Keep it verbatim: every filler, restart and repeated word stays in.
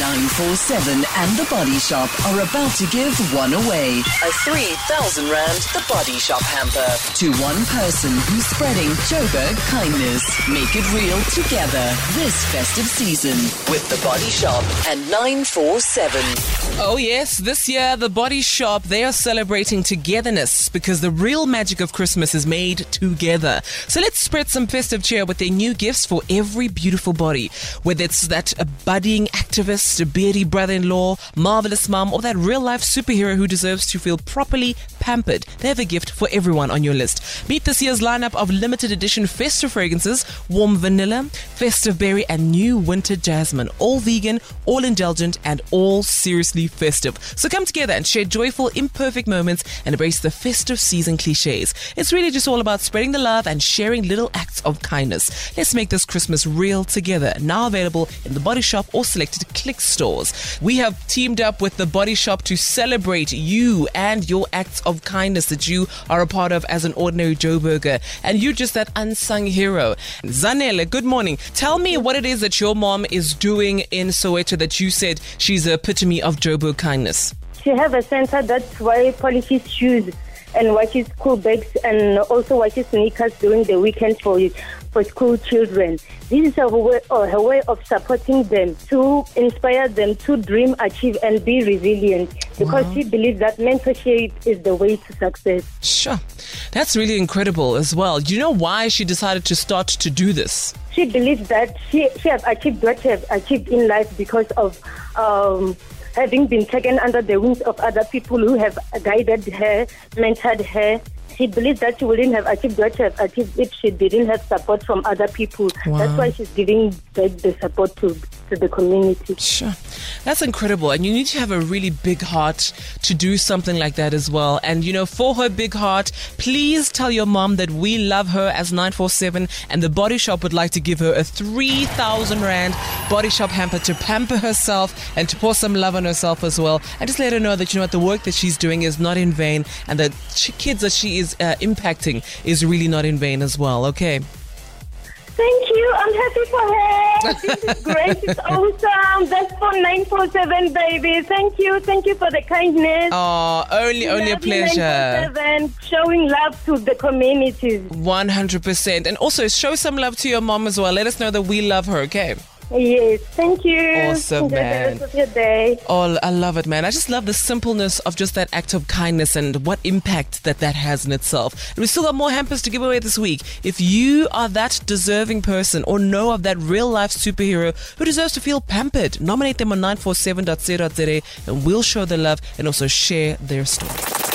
nine forty-seven and The Body Shop are about to give one away. A three thousand rand The Body Shop hamper to one person who's spreading Joburg kindness. Make it real together this festive season with The Body Shop and nine forty-seven. Oh yes, this year The Body Shop, they are celebrating togetherness because the real magic of Christmas is made together. So let's spread some festive cheer with their new gifts for every beautiful body. Whether it's that budding activist, a beardy brother-in-law, marvelous mom, or that real-life superhero who deserves to feel properly pampered, they have a gift for everyone on your list. Meet this year's lineup of limited edition festive fragrances: warm vanilla, festive berry, and new winter jasmine. All vegan, all indulgent, and all seriously festive. So come together and share joyful, imperfect moments and embrace the festive season cliches. It's really just all about spreading the love and sharing little acts of kindness. Let's make this Christmas real together. Now available in The Body Shop or selected Click stores. We have teamed up with The Body Shop to celebrate you and your acts of kindness that you are a part of as an ordinary Joe Burger, and you're just that unsung hero. Zanele, good morning. Tell me what it is that your mom is doing in Soweto that you said she's the epitome of Joburg kindness. She have a center that's why polishes shoes and watches school bags and also watches sneakers during the weekend for you. For school children. This is her way, or her way of supporting them, to inspire them to dream, achieve, and be resilient, because wow. She believes that mentorship is the way to success. Sure. That's really incredible as well. Do you know why she decided to start to do this? She believes that she, she has achieved what she has achieved in life because of um, having been taken under the wings of other people who have guided her, mentored her. She believes that she wouldn't have achieved what she has achieved if she didn't have support from other people. Wow. That's why she's giving the, the support to, to the community. Sure. That's incredible. And you need to have a really big heart to do something like that as well. And, you know, for her big heart, please tell your mom that we love her as nine forty-seven, and The Body Shop would like to give her a three thousand rand Body Shop hamper to pamper herself and to pour some love on herself as well. And just let her know that, you know what, the work that she's doing is not in vain, and the kids that she is Uh, impacting is really not in vain as well. Okay. Thank you. I'm happy for her. This is great. It's awesome. That's for nine forty-seven, baby. Thank you. Thank you for the kindness. Oh, only, only a pleasure. nine forty-seven, showing love to the communities. one hundred percent. And also show some love to your mom as well. Let us know that we love her. Okay. Yes, thank you. Awesome, enjoy man. The rest of your day. Oh, I love it, man. I just love the simpleness of just that act of kindness and what impact that that has in itself. And we still got more hampers to give away this week. If you are that deserving person or know of that real-life superhero who deserves to feel pampered, nominate them on nine forty-seven dot co dot za and we'll show their love and also share their story.